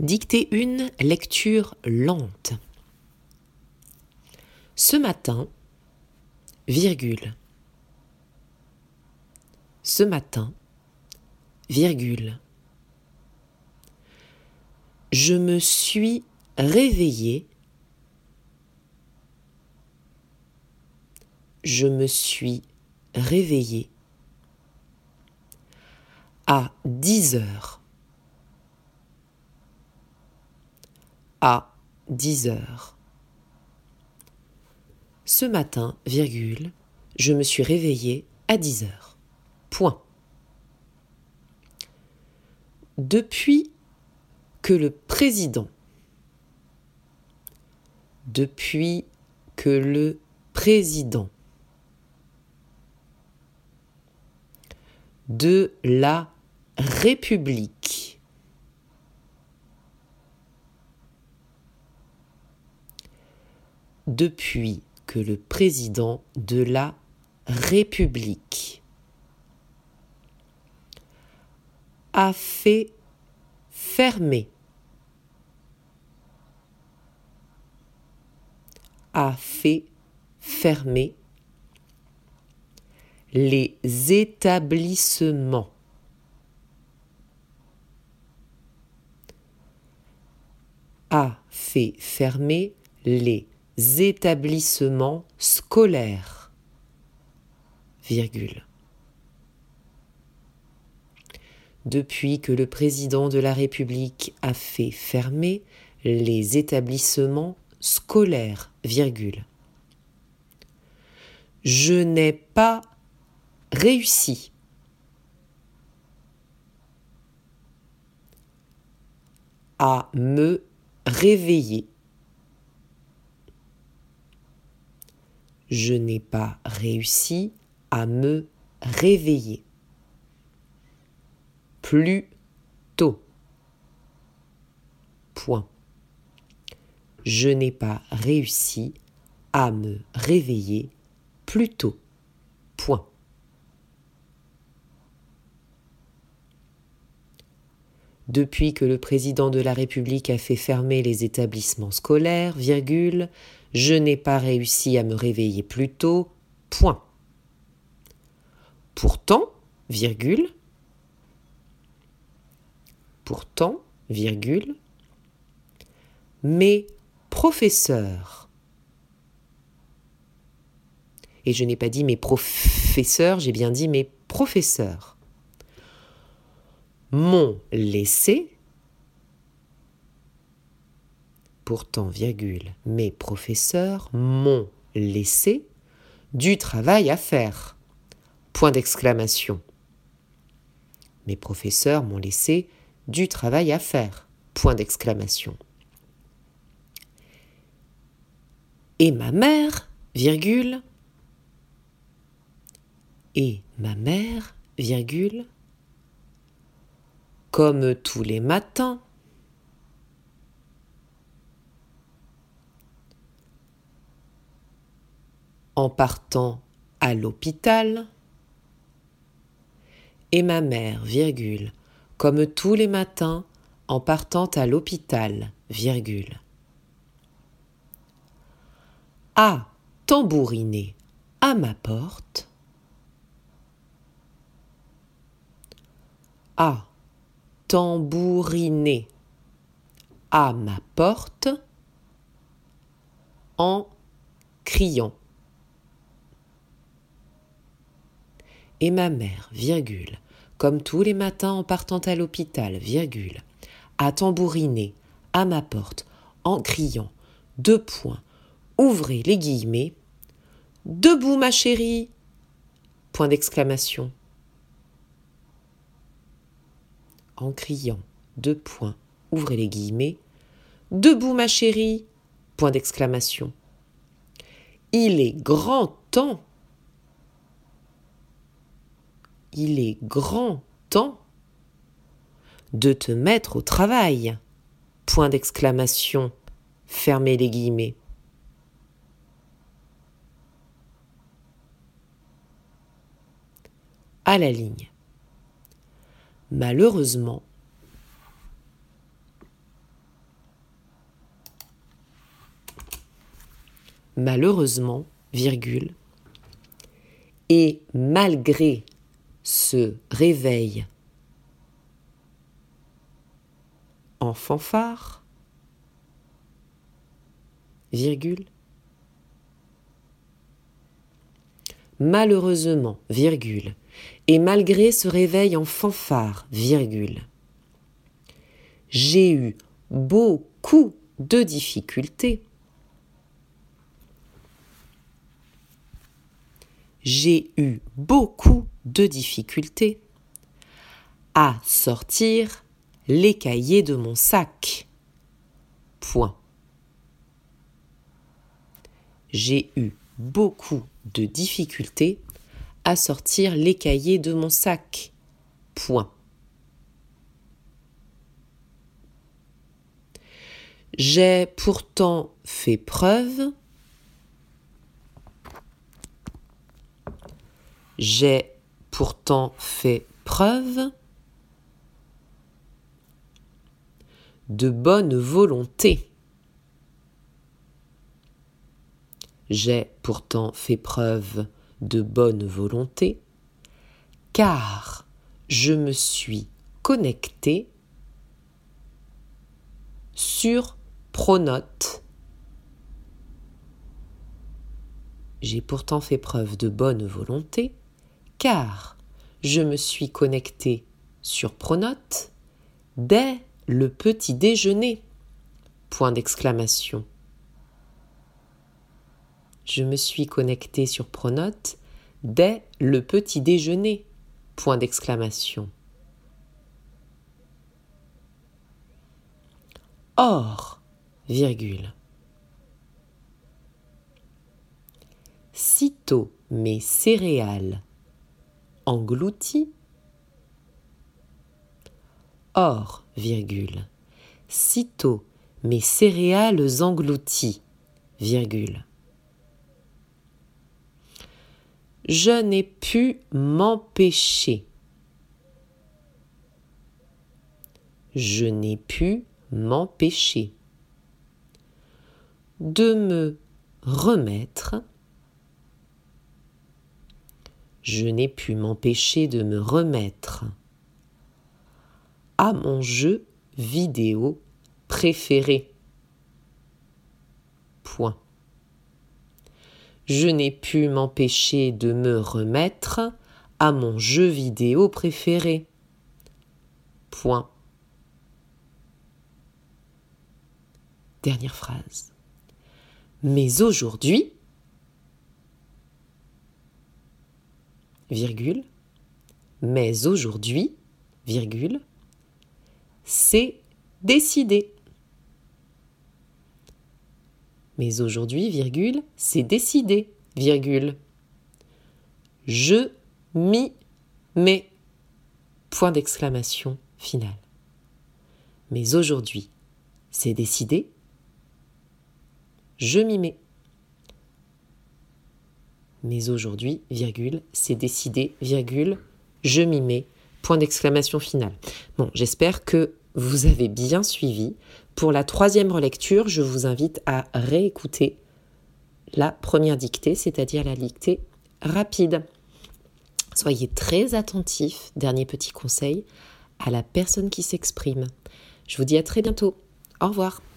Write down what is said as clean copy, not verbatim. Dictée 1, lecture lente. Ce matin, virgule. Ce matin, virgule. Je me suis réveillée. Je me suis réveillée à 10 heures. À 10 heures. Ce matin, virgule, je me suis réveillée à 10 heures. Point. Depuis que le président. Depuis que le président de la République. Depuis que le président de la République a fait fermer. A fait fermer les établissements. A fait fermer les établissements scolaires, virgule. Depuis que le président de la République a fait fermer les établissements scolaires, virgule. Je n'ai pas réussi à me réveiller. Je n'ai pas réussi à me réveiller plus tôt. Point. Je n'ai pas réussi à me réveiller plus tôt. Point. Depuis que le président de la République a fait fermer les établissements scolaires, virgule, je n'ai pas réussi à me réveiller plus tôt, point. Pourtant, virgule, mes professeurs. Et je n'ai pas dit mes professeurs, j'ai bien dit mes professeurs. M'ont laissé. Pourtant, virgule, mes professeurs m'ont laissé du travail à faire. Point d'exclamation. Mes professeurs m'ont laissé du travail à faire. Point d'exclamation. Et ma mère, virgule. Et ma mère, virgule. Comme tous les matins, en partant à l'hôpital, et ma mère, virgule, comme tous les matins, en partant à l'hôpital, virgule, a tambouriné à ma porte, a tambouriner à ma porte en criant. Et ma mère, virgule, comme tous les matins en partant à l'hôpital, virgule, a tambouriné à ma porte en criant. 2 points. Ouvrez les guillemets. Debout, ma chérie. Point d'exclamation. En criant, 2 points, ouvrez les guillemets, debout ma chérie, point d'exclamation. Il est grand temps de te mettre au travail, point d'exclamation, fermez les guillemets. À la ligne. Malheureusement, malheureusement, virgule, et malgré ce réveil en fanfare, virgule, malheureusement, virgule, et malgré ce réveil en fanfare, virgule, j'ai eu beaucoup de difficultés. J'ai eu beaucoup de difficultés à sortir les cahiers de mon sac. Point. J'ai eu beaucoup de difficultés à sortir les cahiers de mon sac. Point. J'ai pourtant fait preuve. J'ai pourtant fait preuve de bonne volonté. J'ai pourtant fait preuve de bonne volonté, car je me suis connectée sur Pronote. J'ai pourtant fait preuve de bonne volonté, car je me suis connectée sur Pronote dès le petit déjeuner. Point d'exclamation. Je me suis connectée sur Pronote dès le petit déjeuner. Point d'exclamation. Or, virgule, sitôt mes céréales englouties. Or, virgule, sitôt mes céréales englouties, virgule, je n'ai pu m'empêcher. Je n'ai pu m'empêcher de me remettre. Je n'ai pu m'empêcher de me remettre à mon jeu vidéo préféré. Point. Je n'ai pu m'empêcher de me remettre à mon jeu vidéo préféré. Point. Dernière phrase. Mais aujourd'hui, virgule, mais aujourd'hui, virgule, c'est décidé. Mais aujourd'hui, virgule, c'est décidé, virgule. Je m'y mets. Point d'exclamation finale. Mais aujourd'hui, c'est décidé. Je m'y mets. Mais aujourd'hui, virgule, c'est décidé, virgule, je m'y mets. Point d'exclamation finale. Bon, j'espère que vous avez bien suivi. Pour la troisième relecture, je vous invite à réécouter la première dictée, c'est-à-dire la dictée rapide. Soyez très attentifs, dernier petit conseil, à la personne qui s'exprime. Je vous dis à très bientôt. Au revoir.